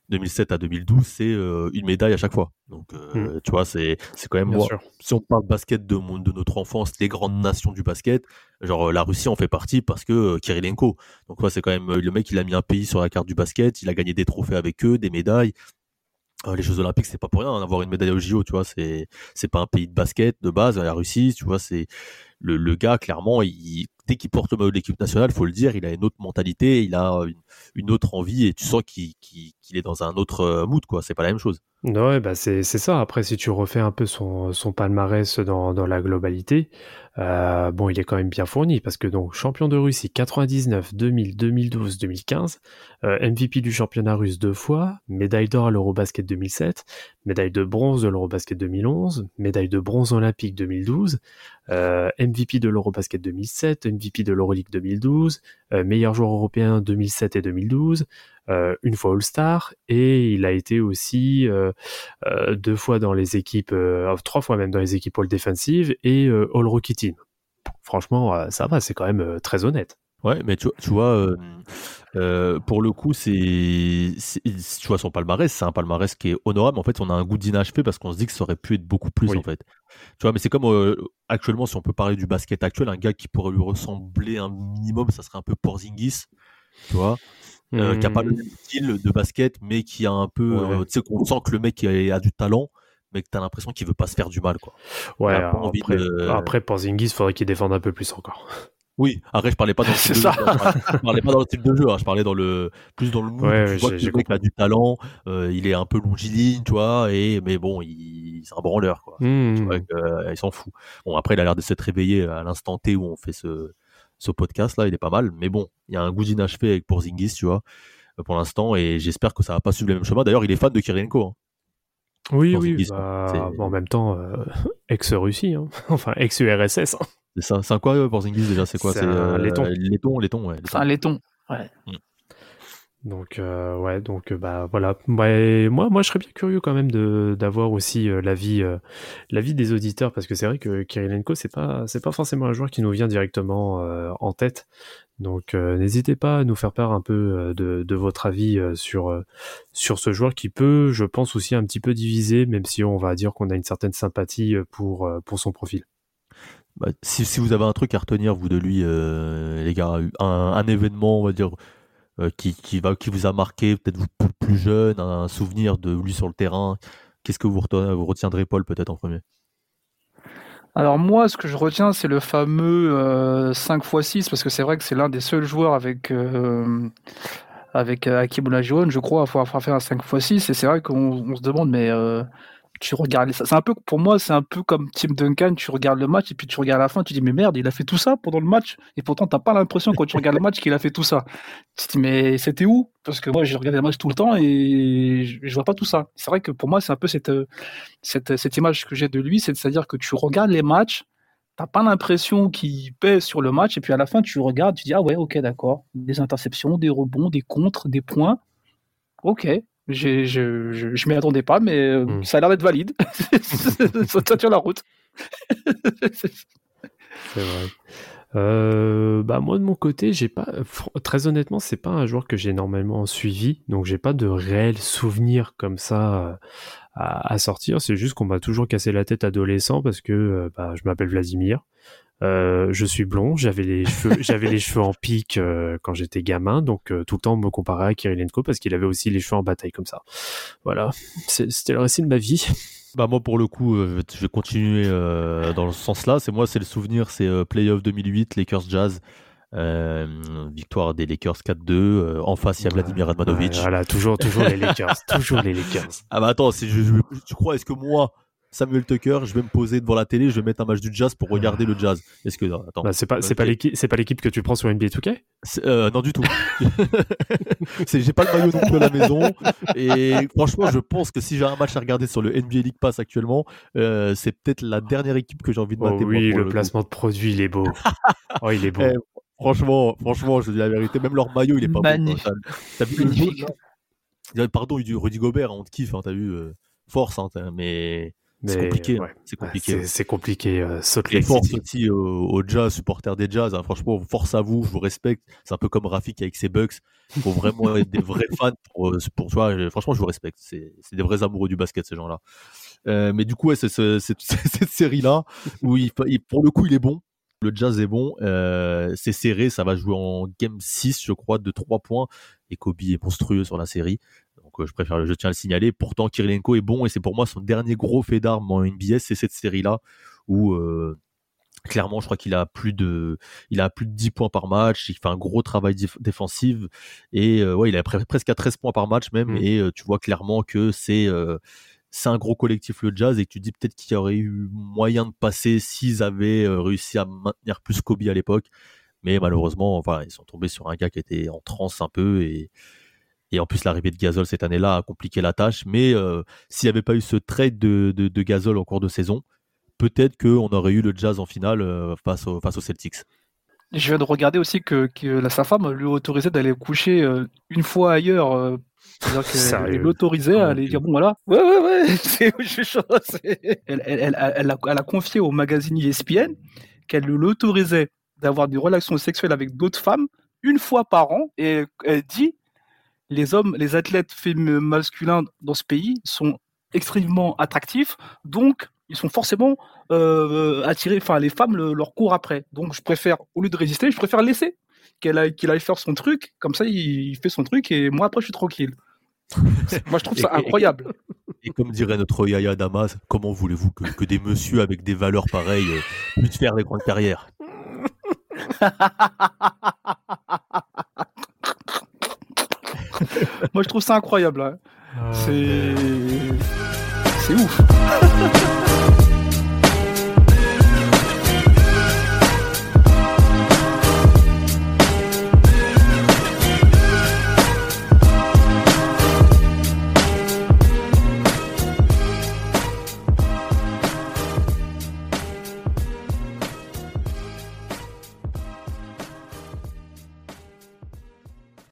deux mille douze, c'est euh, une médaille à chaque fois. Donc euh, mmh. tu vois, c'est, c'est quand même. Moi, si on parle basket de, mon, de notre enfance, les grandes nations du basket, genre la Russie en fait partie parce que euh, Kirilenko. Donc ouais, c'est quand même euh, le mec, il a mis un pays sur la carte du basket, il a gagné des trophées avec eux, des médailles. Euh, les Jeux Olympiques, c'est pas pour rien, hein, avoir une médaille au J O, tu vois, c'est c'est pas un pays de basket de base, la Russie, tu vois, c'est le, le gars clairement, il, dès qu'il porte le maillot de l'équipe nationale, faut le dire, il a une autre mentalité, il a une, une autre envie, et tu sens qu'il, qu'il, qu'il est dans un autre mood, quoi, c'est pas la même chose. Ouais, bah c'est c'est ça. Après, si tu refais un peu son son palmarès dans dans la globalité, euh, bon, il est quand même bien fourni parce que donc champion de Russie quatre-vingt-dix-neuf, deux mille, deux mille douze, deux mille quinze, euh, M V P du championnat russe deux fois, médaille d'or à l'Eurobasket deux mille sept, médaille de bronze de l'Eurobasket deux mille onze, médaille de bronze olympique deux mille douze, euh, M V P de l'Eurobasket deux mille sept, M V P de l'Euroleague deux mille douze, euh, meilleur joueur européen deux mille sept et deux mille douze. Euh, une fois All-Star, et il a été aussi euh, euh, deux fois dans les équipes, euh, trois fois même dans les équipes All-Defensive et euh, All-Rookie Team. Franchement, euh, ça va, c'est quand même euh, très honnête. Ouais, mais tu, tu vois, euh, euh, pour le coup, c'est, c'est, tu vois, son palmarès, c'est un palmarès qui est honorable. En fait, on a un goût d'inachevé parce qu'on se dit que ça aurait pu être beaucoup plus, oui. en fait. Tu vois, mais c'est comme euh, actuellement, si on peut parler du basket actuel, un gars qui pourrait lui ressembler un minimum, ça serait un peu Porzingis, tu vois. Euh, mmh. qui a pas le même style de basket, mais qui a un peu, ouais. euh, tu sais, qu'on sent que le mec a, a du talent, mais que t'as l'impression qu'il veut pas se faire du mal, quoi. Ouais. Alors, après, de... après Porzingis, faudrait qu'il défende un peu plus encore. Oui. Après, je parlais pas dans le style de jeu. Je parlais pas dans le style de jeu. Hein. Je parlais dans le plus dans le mood. Ouais, tu ouais, vois j'ai, que j'ai le mec a du talent. Euh, il est un peu longiligne, tu vois. Et mais bon, il c'est un branleur, quoi. Mmh. Tu vois, euh, il s'en fout. Bon, après, il a l'air de s'être réveillé à l'instant T où on fait ce. Ce podcast-là, il est pas mal, mais bon, il y a un goût d'inachevé avec Porzingis, tu vois, pour l'instant, et j'espère que ça va pas suivre le même chemin. D'ailleurs, il est fan de Kirilenko. Hein. Oui, Porzingis, oui, bah, en même temps, euh, ex-Russie, hein. Enfin, ex-U R S S. Hein. C'est, ça, c'est un quoi, euh, Porzingis, déjà, c'est quoi C'est, c'est un euh, laiton. Laiton, laiton, ouais. C'est un laiton, ouais. Hum. Donc euh, ouais donc bah voilà ouais, moi moi je serais bien curieux quand même de d'avoir aussi euh, l'avis euh, l'avis des auditeurs parce que c'est vrai que Kirilenko c'est pas c'est pas forcément un joueur qui nous vient directement euh, en tête. Donc euh, n'hésitez pas à nous faire part un peu euh, de de votre avis euh, sur euh, sur ce joueur qui peut, je pense, aussi un petit peu diviser, même si on va dire qu'on a une certaine sympathie pour euh, pour son profil. Bah, si si vous avez un truc à retenir vous de lui euh, les gars, un un événement, on va dire, Euh, qui, qui, va, qui vous a marqué, peut-être vous plus jeune, un souvenir de lui sur le terrain. Qu'est-ce que vous, reten- vous retiendrez, Paul, peut-être en premier ? Alors moi, ce que je retiens, c'est le fameux euh, cinq fois six, parce que c'est vrai que c'est l'un des seuls joueurs avec, euh, avec euh, Hakim Olajuwon, je crois, à pouvoir faire un cinq fois six, et c'est vrai qu'on on se demande, mais euh, tu regardes ça, c'est un peu, pour moi, c'est un peu comme Team Duncan, tu regardes le match, et puis tu regardes à la fin, tu dis, mais merde, il a fait tout ça pendant le match, et pourtant, t'as pas l'impression, quand tu regardes le match, qu'il a fait tout ça. Tu te dis, mais c'était où? Parce que moi, je regarde le match tout le temps, et je, je vois pas tout ça. C'est vrai que pour moi, c'est un peu cette... Cette, cette image que j'ai de lui, c'est, c'est-à-dire que tu regardes les matchs, t'as pas l'impression qu'il pèse sur le match, et puis à la fin, tu regardes, tu dis, ah ouais, ok, d'accord, des interceptions, des rebonds, des contres, des points, ok, j'ai, je, je, je m'y attendais pas, mais mmh. ça a l'air d'être valide, ça tient la route. C'est vrai. Euh, bah moi de mon côté, j'ai pas, très honnêtement, c'est pas un joueur que j'ai énormément suivi, donc j'ai pas de réel souvenir comme ça à, à sortir. C'est juste qu'on m'a toujours cassé la tête adolescent parce que bah, je m'appelle Vladimir, euh, je suis blond, j'avais les cheveux, j'avais les cheveux en pique euh, quand j'étais gamin, donc euh, tout le temps on me comparait à Kirilenko parce qu'il avait aussi les cheveux en bataille comme ça. Voilà, c'est, c'était le récit de ma vie. Bah moi pour le coup euh, je vais continuer euh, dans ce sens là, c'est moi c'est le souvenir, c'est euh, Playoff deux mille huit, Lakers Jazz, euh, victoire des Lakers quatre deux, euh, en face il y a Vladimir Radmanovic. Ah, voilà, toujours, toujours les Lakers, toujours les Lakers. Ah bah attends, si je, je, tu crois, est-ce que moi, Samuel Tucker, je vais me poser devant la télé, je vais mettre un match du Jazz pour regarder le Jazz? Est-ce que... Attends, bah, c'est, pas, c'est, pas l'équipe, c'est pas l'équipe que tu prends sur N B A deux K? euh, Non, du tout. c'est, j'ai pas le maillot non plus à la maison. Et franchement, je pense que si j'ai un match à regarder sur le N B A League Pass actuellement, euh, c'est peut-être la dernière équipe que j'ai envie de mater. Oh oui, le, le placement coup. De produit, il est beau. Oh, il est beau. Eh, franchement, franchement, je dis la vérité, même leur maillot, il est pas magnifique. Beau. T'as, t'as vu magnifique. Le... Pardon, Rudy Gobert, on te kiffe, hein, t'as vu, euh, force, hein, t'as, mais... Mais c'est compliqué, ouais. c'est compliqué. C'est, c'est compliqué. Euh, Salt Lake City. Aussi aux, aux Jazz, supporters des Jazz. Hein. Franchement, force à vous, je vous respecte. C'est un peu comme Rafik avec ses Bucks. Il faut vraiment être des vrais fans pour, pour toi. Franchement, je vous respecte. C'est, c'est des vrais amoureux du basket, ces gens-là. Euh, mais du coup, ouais, c'est, c'est, c'est, c'est cette série-là où il, il, pour le coup, il est bon. Le Jazz est bon. Euh, c'est serré. Ça va jouer en game six, je crois, de trois points. Et Kobe est monstrueux sur la série. Donc je préfère, je tiens à le signaler. Pourtant, Kirilenko est bon et c'est pour moi son dernier gros fait d'armes en N B S, c'est cette série-là où euh, clairement, je crois qu'il a plus de, il a plus de dix points par match, il fait un gros travail dif- défensif et euh, ouais, il a pre- presque à treize points par match même mmh. et euh, tu vois clairement que c'est, euh, c'est un gros collectif le Jazz et que tu dis peut-être qu'il y aurait eu moyen de passer s'ils avaient euh, réussi à maintenir plus Kobe à l'époque, mais malheureusement, enfin, ils sont tombés sur un gars qui était en transe un peu et Et en plus, l'arrivée de Gasol cette année-là a compliqué la tâche. Mais euh, s'il n'y avait pas eu ce trade de, de, de Gasol en cours de saison, peut-être qu'on aurait eu le Jazz en finale euh, face, au, face aux Celtics. Je viens de regarder aussi que, que sa femme lui autorisait d'aller coucher euh, une fois ailleurs. Euh, c'est-à-dire qu'elle l'autorisait à aller dire bon, voilà. Ouais, ouais, ouais. C'est, je, je, c'est... Elle, elle, elle, elle, a, elle a confié au magazine E S P N qu'elle l'autorisait d'avoir des relations sexuelles avec d'autres femmes une fois par an. Et elle dit. Les hommes, les athlètes féminins masculins dans ce pays sont extrêmement attractifs, donc ils sont forcément euh, attirés, enfin les femmes le, leur courent après. Donc je préfère, au lieu de résister, je préfère laisser qu'elle aille, qu'il aille faire son truc, comme ça il, il fait son truc et moi après je suis tranquille. Moi je trouve ça incroyable. Et comme dirait notre Yaya Damas, comment voulez-vous que, que des messieurs avec des valeurs pareilles puissent faire des grandes carrières? Moi je trouve ça incroyable, hein. euh... c'est... c'est ouf.